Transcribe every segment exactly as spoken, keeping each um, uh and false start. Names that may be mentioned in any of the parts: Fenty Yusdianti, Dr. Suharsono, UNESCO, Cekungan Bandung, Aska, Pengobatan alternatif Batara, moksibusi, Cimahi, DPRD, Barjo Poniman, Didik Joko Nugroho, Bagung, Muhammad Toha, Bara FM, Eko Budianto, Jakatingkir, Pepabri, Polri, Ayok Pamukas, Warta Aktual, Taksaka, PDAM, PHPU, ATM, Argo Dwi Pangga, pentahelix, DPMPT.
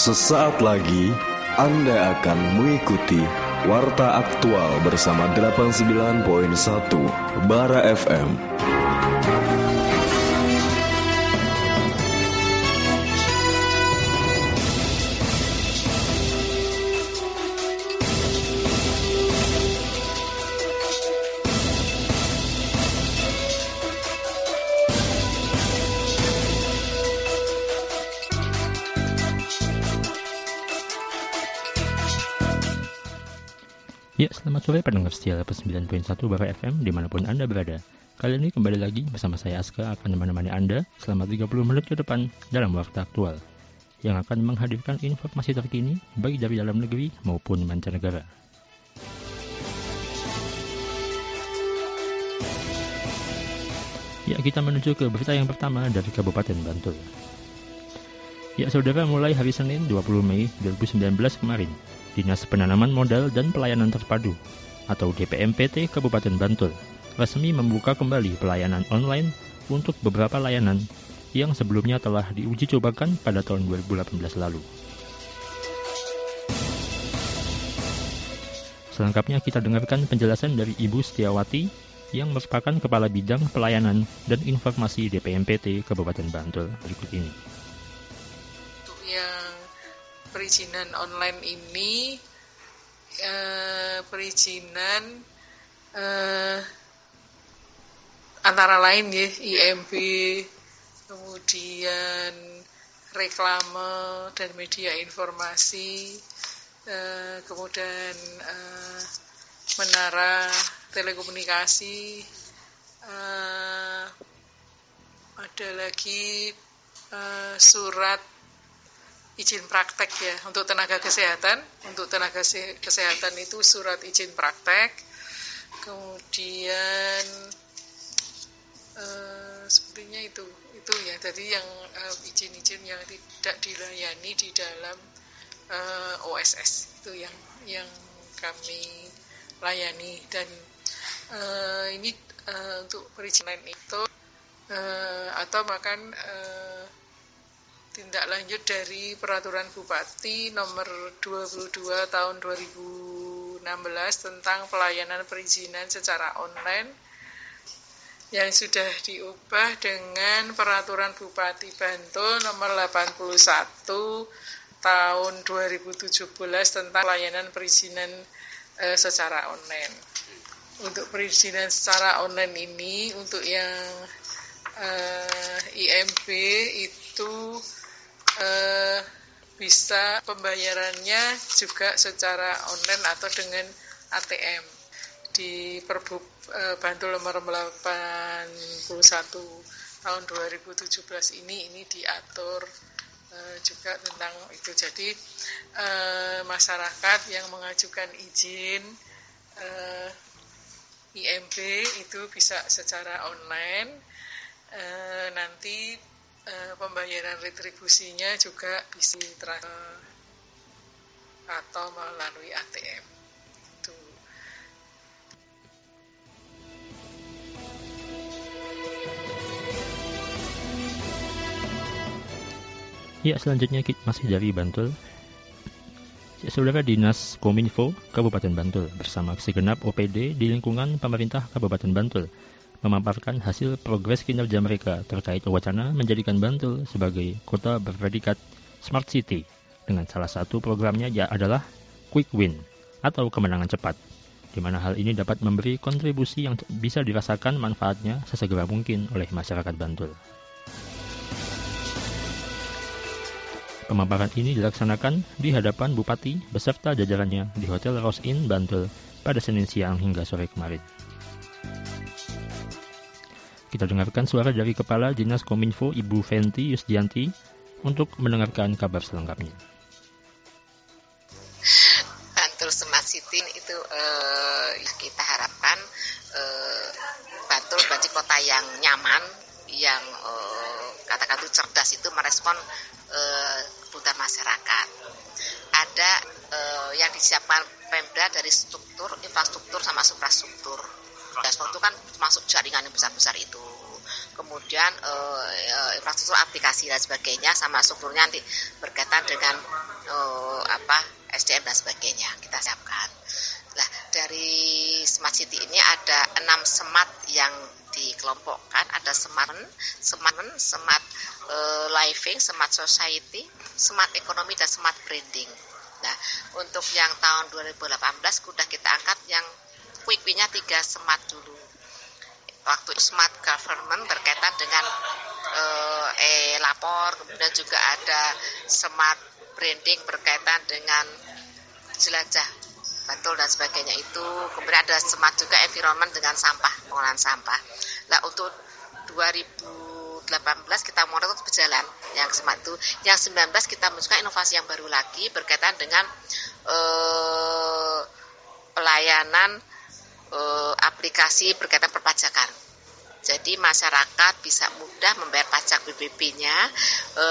Sesaat lagi Anda akan mengikuti Warta Aktual bersama delapan puluh sembilan koma satu Bara F M. Ya, selamat sore pendengar setia delapan puluh sembilan koma satu Bara F M dimanapun Anda berada. Kali ini kembali lagi bersama saya Aska akan menemani Anda selama tiga puluh menit ke depan dalam Warta Aktual yang akan menghadirkan informasi terkini baik dari dalam negeri maupun mancanegara. Ya, kita menuju ke berita yang pertama dari Kabupaten Bantul. Ya, saudara, mulai hari Senin dua puluh Mei dua ribu sembilan belas kemarin, Dinas Penanaman Modal dan Pelayanan Terpadu atau D P M P T Kabupaten Bantul resmi membuka kembali pelayanan online untuk beberapa layanan yang sebelumnya telah diuji cobakan pada tahun dua ribu delapan belas lalu. Selengkapnya kita dengarkan penjelasan dari Ibu Setiawati yang merupakan Kepala Bidang Pelayanan dan Informasi D P M P T Kabupaten Bantul berikut ini. Yang perizinan online ini eh, perizinan eh, antara lain ya I M B, kemudian reklame dan media informasi, eh, kemudian eh, menara telekomunikasi, eh, ada lagi eh, surat izin praktek ya, untuk tenaga kesehatan, untuk tenaga kesehatan itu surat izin praktek, kemudian eh, sepertinya itu, itu ya, jadi yang eh, izin-izin yang tidak dilayani di dalam eh, O S S, itu yang yang kami layani, dan eh, ini eh, untuk perizinan itu, eh, atau bahkan eh, tindak lanjut dari Peraturan Bupati Nomor dua puluh dua Tahun dua ribu enam belas tentang pelayanan perizinan secara online yang sudah diubah dengan Peraturan Bupati Bantul Nomor delapan puluh satu Tahun dua ribu tujuh belas tentang pelayanan perizinan eh, secara online. Untuk perizinan secara online ini, untuk yang eh, I M B itu Uh, bisa pembayarannya juga secara online atau dengan A T M di Perbup uh, Bantul Nomor delapan puluh satu Tahun dua ribu tujuh belas ini ini diatur uh, juga tentang itu. Jadi uh, masyarakat yang mengajukan izin uh, I M B itu bisa secara online, uh, nanti pembayaran retribusinya juga bisa transfer atau melalui A T M. Itu. Ya, selanjutnya kita masih dari Bantul. Saudara, Dinas Kominfo Kabupaten Bantul bersama Sigenap O P D di lingkungan pemerintah Kabupaten Bantul memaparkan hasil progres kinerja mereka terkait wacana menjadikan Bantul sebagai kota berpredikat Smart City dengan salah satu programnya adalah Quick Win atau kemenangan cepat, di mana hal ini dapat memberi kontribusi yang bisa dirasakan manfaatnya sesegera mungkin oleh masyarakat Bantul. Pemaparan ini dilaksanakan di hadapan Bupati beserta jajarannya di Hotel Rose Inn Bantul pada Senin siang hingga sore kemarin. Kita dengarkan suara dari Kepala Dinas Kominfo Ibu Fenty Yusdianti untuk mendengarkan kabar selengkapnya. Bantul Smart City itu eh, kita harapkan eh, Bantul menjadi kota yang nyaman, yang eh, katakan itu cerdas, itu merespon eh, kebutuhan masyarakat. Ada eh, yang disiapkan Pemda dari struktur, infrastruktur sama suprastruktur. Daspor itu kan masuk jaringan yang besar-besar itu. kemudian uh, uh, infrastruktur aplikasi dan sebagainya, sama strukturnya nanti berkaitan dengan uh, apa S D M dan sebagainya kita siapkan. Nah, dari Smart City ini ada enam smart yang dikelompokkan, ada smart, smart, smart uh, living, smart society, smart ekonomi dan smart branding. Nah, untuk yang tahun dua ribu delapan belas sudah kita angkat yang quick-nya tiga smart dulu. Waktu smart government berkaitan dengan uh, eh lapor, kemudian juga ada smart branding berkaitan dengan jelajah Bantul dan sebagainya itu, kemudian ada smart juga environment dengan sampah, pengolahan sampah. Nah, untuk dua ribu delapan belas kita mulai itu berjalan yang smart itu, yang sembilan belas kita munculkan inovasi yang baru lagi berkaitan dengan eh, pelayanan eh, aplikasi berkaitan perpajakan. Jadi masyarakat bisa mudah membayar pajak B P B-nya e,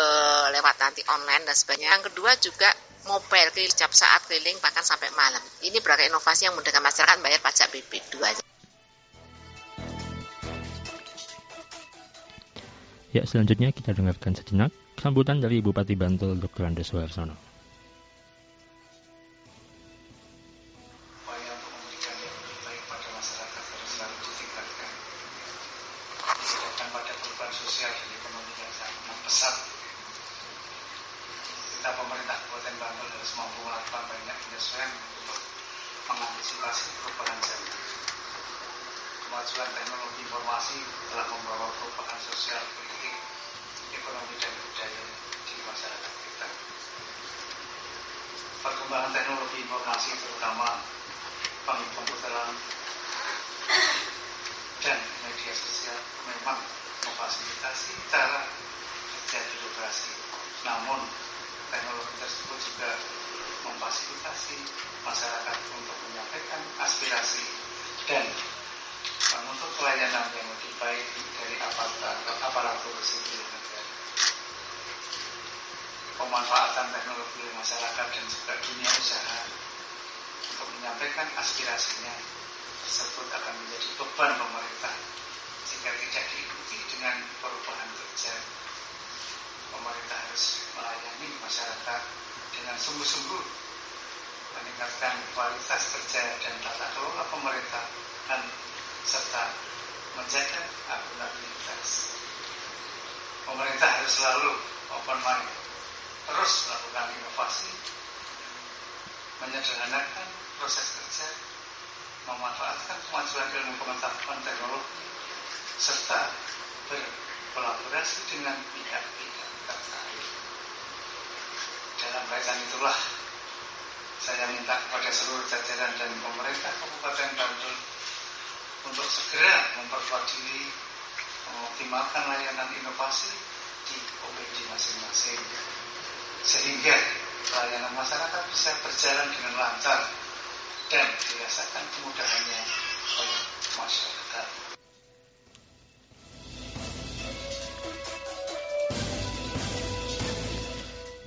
lewat nanti online dan sebagainya. Yang kedua juga mobile, setiap saat keliling bahkan sampai malam. Ini berbagai inovasi yang memudahkan masyarakat membayar pajak B P B dua. Ya, selanjutnya kita dengarkan sejenak sambutan dari Bupati Bantul Doktor Suharsono.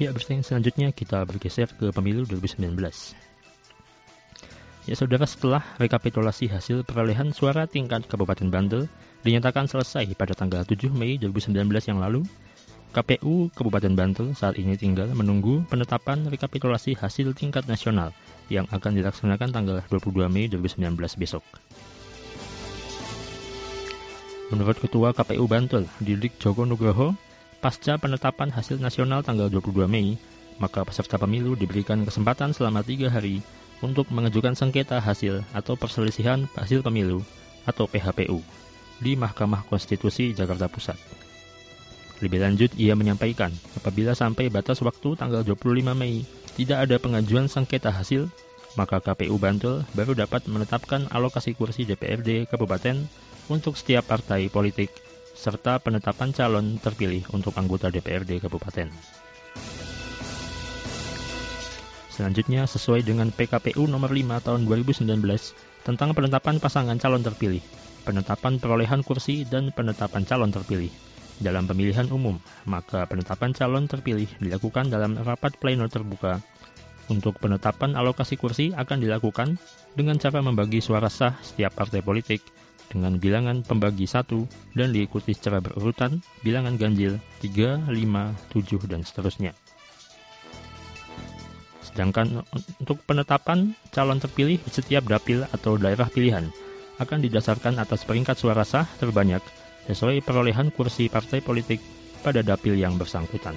Ya, bersaing selanjutnya kita bergeser ke pemilu dua ribu sembilan belas. Ya, saudara, setelah rekapitulasi hasil perolehan suara tingkat Kabupaten Bantul dinyatakan selesai pada tanggal tujuh Mei dua ribu sembilan belas yang lalu, K P U Kabupaten Bantul saat ini tinggal menunggu penetapan rekapitulasi hasil tingkat nasional yang akan dilaksanakan tanggal dua puluh dua Mei dua ribu sembilan belas besok. Menurut Ketua K P U Bantul, Didik Joko Nugroho, pasca penetapan hasil nasional tanggal dua puluh dua Mei, maka peserta pemilu diberikan kesempatan selama tiga hari untuk mengajukan sengketa hasil atau perselisihan hasil pemilu atau P H P U di Mahkamah Konstitusi Jakarta Pusat. Lebih lanjut, ia menyampaikan apabila sampai batas waktu tanggal dua puluh lima Mei tidak ada pengajuan sengketa hasil, maka K P U Bantul baru dapat menetapkan alokasi kursi D P R D Kabupaten untuk setiap partai politik serta penetapan calon terpilih untuk anggota D P R D Kabupaten. Selanjutnya, sesuai dengan P K P U nomor lima tahun dua ribu sembilan belas tentang penetapan pasangan calon terpilih, penetapan perolehan kursi, dan penetapan calon terpilih dalam pemilihan umum, maka penetapan calon terpilih dilakukan dalam rapat pleno terbuka. Untuk penetapan alokasi kursi akan dilakukan dengan cara membagi suara sah setiap partai politik dengan bilangan pembagi satu dan diikuti secara berurutan bilangan ganjil tiga, lima, tujuh, dan seterusnya. Sedangkan untuk penetapan calon terpilih setiap dapil atau daerah pilihan akan didasarkan atas peringkat suara sah terbanyak sesuai perolehan kursi partai politik pada dapil yang bersangkutan.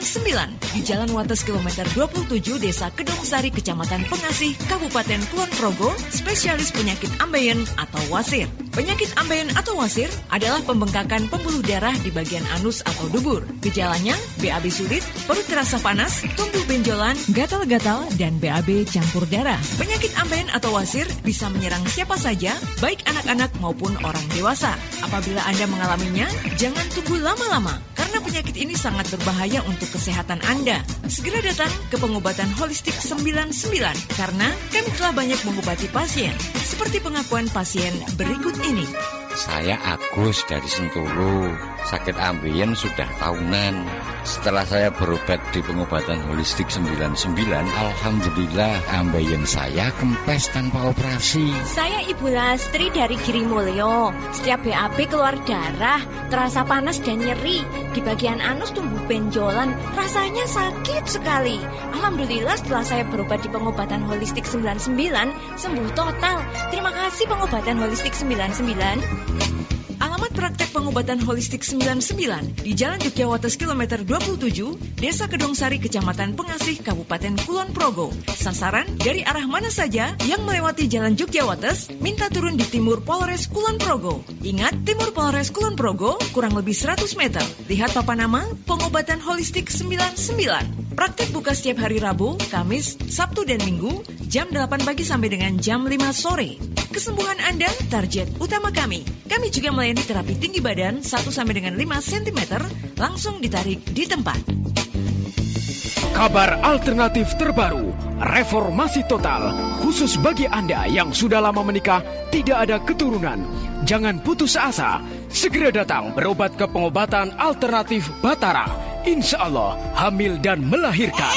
sembilan di Jalan Wates kilometer dua puluh tujuh Desa Kedung Sari, Kecamatan Pengasih, Kabupaten Kulon Progo, spesialis penyakit ambeien atau wasir. Penyakit ambeien atau wasir adalah pembengkakan pembuluh darah di bagian anus atau dubur. Gejalanya B A B sulit, perut terasa panas, tumbuh benjolan, gatal-gatal, dan B A B campur darah. Penyakit ambeien atau wasir bisa menyerang siapa saja, baik anak-anak maupun orang dewasa. Apabila Anda mengalaminya, jangan tunggu lama-lama karena penyakit ini sangat berbahaya untuk kesehatan Anda. Segera datang ke Pengobatan Holistik sembilan sembilan karena kami telah banyak mengobati pasien. Seperti pengakuan pasien berikut ini. Saya Agus dari Sentulu, sakit ambeien sudah tahunan. Setelah saya berobat di Pengobatan Holistik sembilan sembilan, alhamdulillah ambeien saya kempes tanpa operasi. Saya Ibu Lastri dari Girimulyo. Setiap B A B keluar darah, terasa panas dan nyeri. Di bagian anus tumbuh benjolan, rasanya sakit sekali. Alhamdulillah setelah saya berobat di Pengobatan Holistik sembilan sembilan, sembuh total. Terima kasih Pengobatan Holistik sembilan sembilan. Alamat praktek Pengobatan Holistik sembilan sembilan di Jalan Jogyawates kilometer dua puluh tujuh, Desa Kedungsari, Kecamatan Pengasih, Kabupaten Kulon Progo. Sasaran dari arah mana saja yang melewati Jalan Jogyawates, minta turun di Timur Polres Kulon Progo. Ingat, Timur Polres Kulon Progo kurang lebih seratus meter. Lihat papan nama Pengobatan Holistik sembilan sembilan. Praktek buka setiap hari Rabu, Kamis, Sabtu dan Minggu, jam delapan pagi sampai dengan jam lima sore. Kesembuhan Anda target utama kami. Kami juga melayani terapi tinggi badan satu sampai dengan lima sentimeter langsung ditarik di tempat. Kabar alternatif terbaru, reformasi total, khusus bagi Anda yang sudah lama menikah, tidak ada keturunan. Jangan putus asa, segera datang berobat ke Pengobatan Alternatif Batara. Insya Allah, hamil dan melahirkan.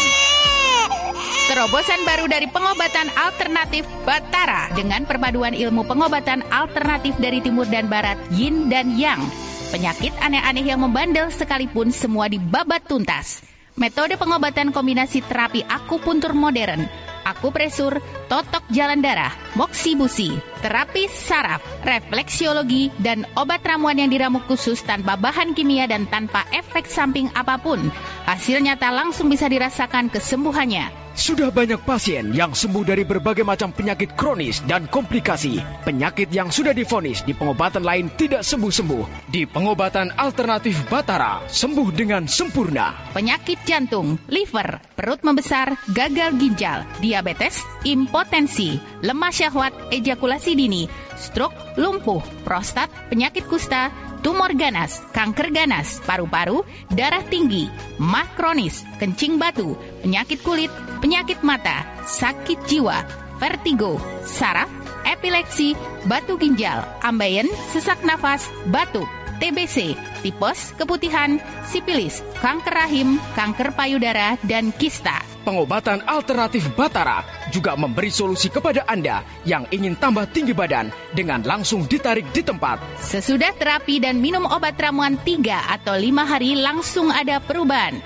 Terobosan baru dari Pengobatan Alternatif Batara dengan perpaduan ilmu pengobatan alternatif dari timur dan barat, yin dan yang. Penyakit aneh-aneh yang membandel sekalipun semua dibabat tuntas. Metode pengobatan kombinasi terapi akupuntur modern, akupresur, totok jalan darah, moksibusi, terapi saraf, refleksiologi, dan obat ramuan yang diramu khusus tanpa bahan kimia dan tanpa efek samping apapun. Hasil nyata langsung bisa dirasakan kesembuhannya. Sudah banyak pasien yang sembuh dari berbagai macam penyakit kronis dan komplikasi. Penyakit yang sudah divonis di pengobatan lain tidak sembuh-sembuh. Di Pengobatan Alternatif Batara, sembuh dengan sempurna. Penyakit jantung, liver, perut membesar, gagal ginjal, diabetes, impotensi, lemah syahwat, ejakulasi dini, stroke, lumpuh, prostat, penyakit kusta, tumor ganas, kanker ganas, paru-paru, darah tinggi, mah kronis, kencing batu, penyakit kulit, penyakit mata, sakit jiwa, vertigo, saraf, epilepsi, batu ginjal, ambeien, sesak nafas, batuk, T B C, tipes, keputihan, sipilis, kanker rahim, kanker payudara, dan kista. Pengobatan Alternatif Batara juga memberi solusi kepada Anda yang ingin tambah tinggi badan dengan langsung ditarik di tempat. Sesudah terapi dan minum obat ramuan tiga atau lima hari langsung ada perubahan.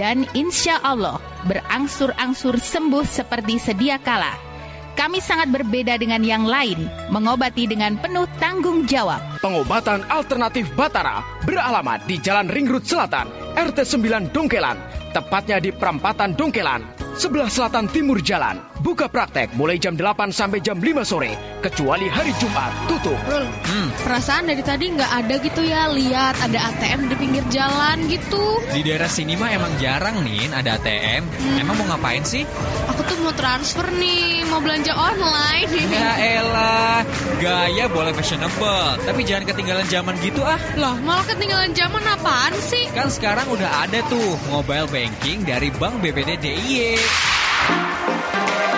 Dan insya Allah berangsur-angsur sembuh seperti sedia kala. Kami sangat berbeda dengan yang lain, mengobati dengan penuh tanggung jawab. Pengobatan Alternatif Batara beralamat di Jalan Ring Road Selatan, R T sembilan Dongkelan, tepatnya di Perampatan Dongkelan, sebelah selatan timur jalan. Buka praktek mulai jam delapan sampai jam lima sore, kecuali hari Jumat tutup. Rul, hmm. perasaan dari tadi nggak ada gitu ya, lihat ada A T M di pinggir jalan gitu. Di daerah sini mah emang jarang nih ada A T M, hmm. emang mau ngapain sih? Aku tuh mau transfer nih, mau belanja online. Ya elah, gaya boleh fashionable, tapi jangan ketinggalan zaman gitu ah. Loh, malah ketinggalan zaman apaan sih? Kan sekarang udah ada tuh mobile banking dari Bank B P D D I Y.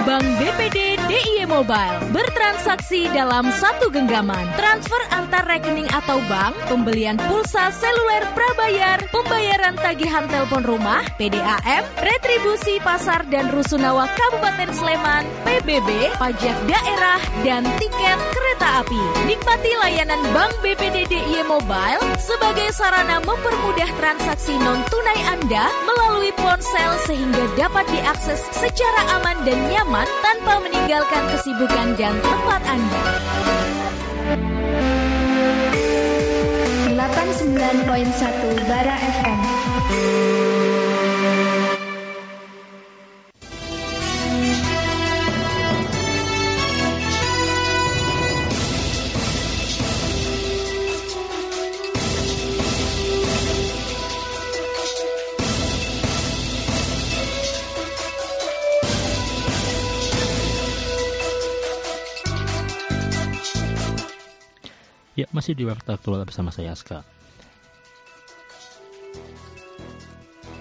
Bank B P D D I Y Mobile. Bertransaksi dalam satu genggaman. Transfer antar rekening atau bank, pembelian pulsa seluler prabayar, pembayaran tagihan telepon rumah, P D A M, retribusi pasar dan rusunawa Kabupaten Sleman, P B B, pajak daerah, dan tiket kereta api. Nikmati layanan Bank B P D D I Y Mobile sebagai sarana mempermudah transaksi non-tunai Anda melalui ponsel sehingga dapat diakses secara aman dan nyaman tanpa meninggalkan kesibukan dan tempat Anda. delapan puluh sembilan koma satu Bara F M. Ya, masih di Warta Aktual bersama saya Aska.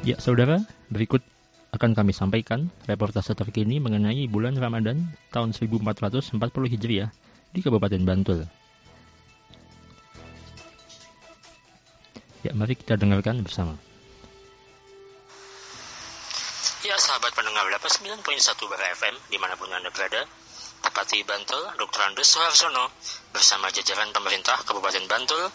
Ya, saudara, berikut akan kami sampaikan reportase terkini mengenai bulan Ramadan tahun seribu empat ratus empat puluh Hijriah di Kabupaten Bantul. Ya, mari kita dengarkan bersama. Ya, sahabat pendengar delapan puluh sembilan koma satu Bara F M dimanapun Anda berada. Bupati Bantul, Doktor Suharsono, bersama jajaran pemerintah Kabupaten Bantul,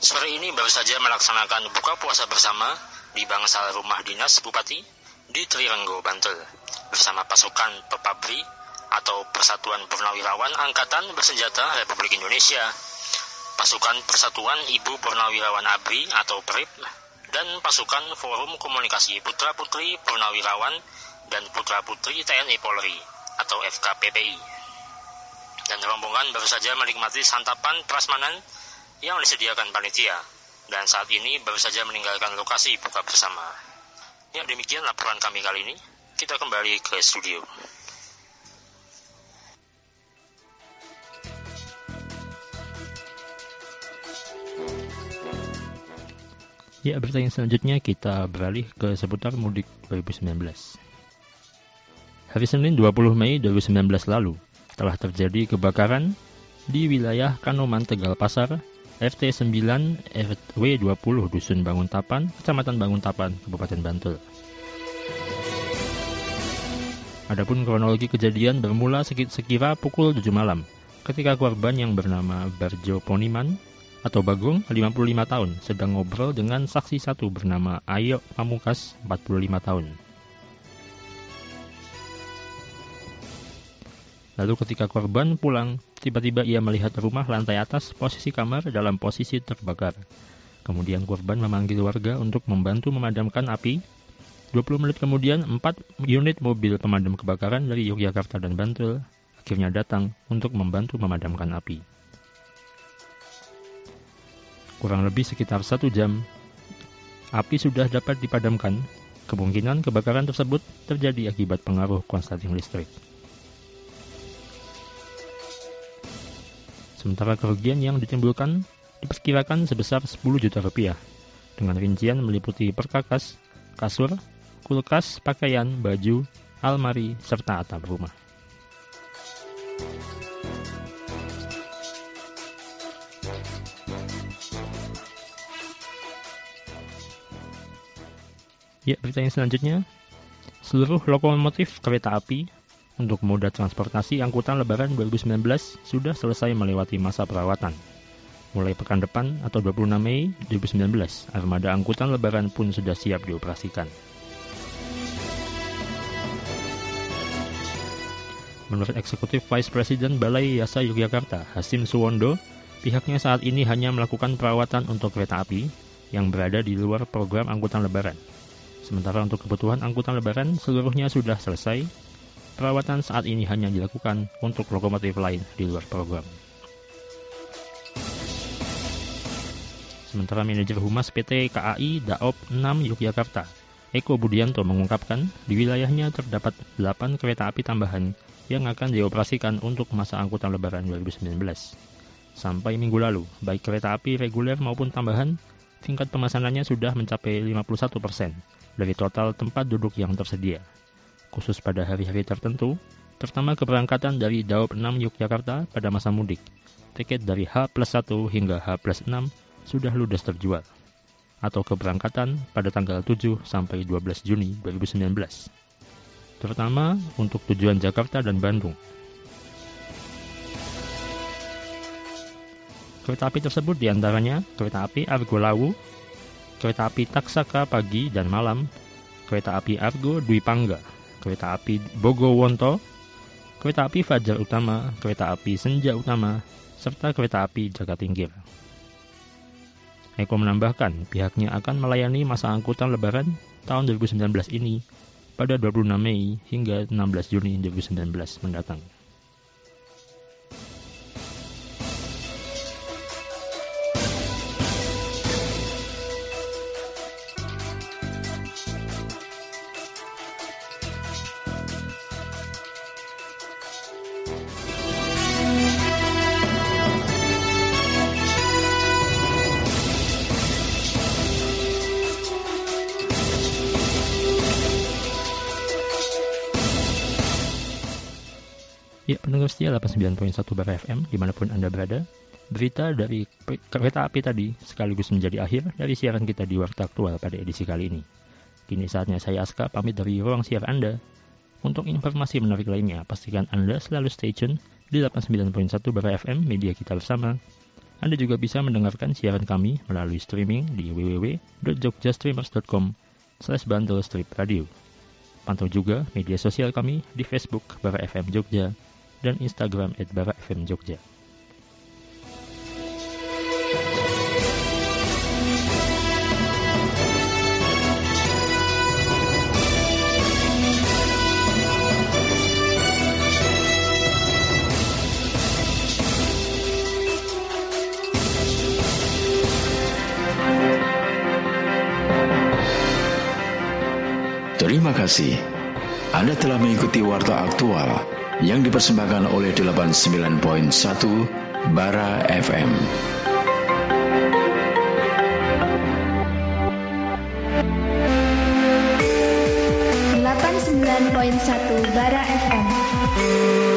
sore ini baru saja melaksanakan buka puasa bersama di bangsal rumah dinas Bupati di Trianggo, Bantul, bersama pasukan Pepabri atau Persatuan Purnawirawan Angkatan Bersenjata Republik Indonesia, pasukan Persatuan Ibu Purnawirawan ABRI atau PERIP, dan pasukan Forum Komunikasi Putra-Putri Purnawirawan dan Putra-Putri T N I Polri atau F K P P I. Dan rombongan baru saja menikmati santapan prasmanan yang disediakan panitia, dan saat ini baru saja meninggalkan lokasi buka bersama. Ya, demikian laporan kami kali ini. Kita kembali ke studio. Ya, berita yang selanjutnya kita beralih ke seputar mudik dua ribu sembilan belas. Hari Senin dua puluh Mei dua ribu sembilan belas lalu, telah terjadi kebakaran di wilayah Kanoman Tegal Pasar, R T sembilan R W dua puluh Dusun Banguntapan, Kecamatan Banguntapan, Kabupaten Bantul. Adapun kronologi kejadian bermula sekira pukul tujuh malam, ketika korban yang bernama Barjo Poniman atau Bagung, lima puluh lima tahun, sedang ngobrol dengan saksi satu bernama Ayok Pamukas, empat puluh lima tahun. Lalu ketika korban pulang, tiba-tiba ia melihat rumah lantai atas posisi kamar dalam posisi terbakar. Kemudian korban memanggil warga untuk membantu memadamkan api. dua puluh menit kemudian, empat unit mobil pemadam kebakaran dari Yogyakarta dan Bantul akhirnya datang untuk membantu memadamkan api. Kurang lebih sekitar satu jam, api sudah dapat dipadamkan. Kemungkinan kebakaran tersebut terjadi akibat pengaruh konsleting listrik. Sementara kerugian yang ditimbulkan diperkirakan sebesar sepuluh juta rupiah, dengan rincian meliputi perkakas, kasur, kulkas, pakaian, baju, almari, serta atap rumah. Ya, berita yang selanjutnya, seluruh lokomotif kereta api untuk moda transportasi angkutan lebaran dua ribu sembilan belas sudah selesai melewati masa perawatan. Mulai pekan depan atau dua puluh enam Mei dua ribu sembilan belas, armada angkutan lebaran pun sudah siap dioperasikan. Menurut Eksekutif Vice President Balai Yasa Yogyakarta, Hasim Suwondo, pihaknya saat ini hanya melakukan perawatan untuk kereta api yang berada di luar program angkutan lebaran. Sementara untuk kebutuhan angkutan lebaran seluruhnya sudah selesai. Perawatan saat ini hanya dilakukan untuk lokomotif lain di luar program. Sementara manajer humas P T K A I Daop enam Yogyakarta, Eko Budianto, mengungkapkan di wilayahnya terdapat delapan kereta api tambahan yang akan dioperasikan untuk masa angkutan lebaran dua ribu sembilan belas. Sampai minggu lalu, baik kereta api reguler maupun tambahan, tingkat pemesanannya sudah mencapai lima puluh satu persen dari total tempat duduk yang tersedia. Khusus pada hari-hari tertentu, terutama keberangkatan dari Daop enam Yogyakarta pada masa mudik. Tiket dari H plus satu hingga H plus enam sudah ludes terjual, atau keberangkatan pada tanggal tujuh sampai dua belas Juni dua ribu sembilan belas, terutama untuk tujuan Jakarta dan Bandung. Kereta api tersebut diantaranya kereta api Argo Lawu, kereta api Taksaka pagi dan malam, kereta api Argo Dwi Pangga, kereta api Bogowonto, kereta api Fajar Utama, kereta api Senja Utama, serta kereta api Jakatingkir. Eko menambahkan pihaknya akan melayani masa angkutan lebaran tahun dua ribu sembilan belas ini pada dua puluh enam Mei hingga enam belas Juni dua ribu sembilan belas mendatang. Ya, pendengar setia delapan puluh sembilan koma satu Bara F M dimanapun Anda berada, berita dari kereta api tadi sekaligus menjadi akhir dari siaran kita di Warta Aktual pada edisi kali ini. Kini saatnya saya Aska pamit dari ruang siar Anda. Untuk informasi menarik lainnya, pastikan Anda selalu stay tune di delapan puluh sembilan koma satu Bara F M, media kita bersama. Anda juga bisa mendengarkan siaran kami melalui streaming di w w w dot jogjastreamers dot com slash bantul strip radio. Pantau juga media sosial kami di Facebook Bara F M Jogja dan Instagram et bara ef em Jogja. Terima kasih. Anda telah mengikuti Warta Aktual yang dipersembahkan oleh delapan puluh sembilan koma satu Bara F M. delapan puluh sembilan koma satu Bara F M.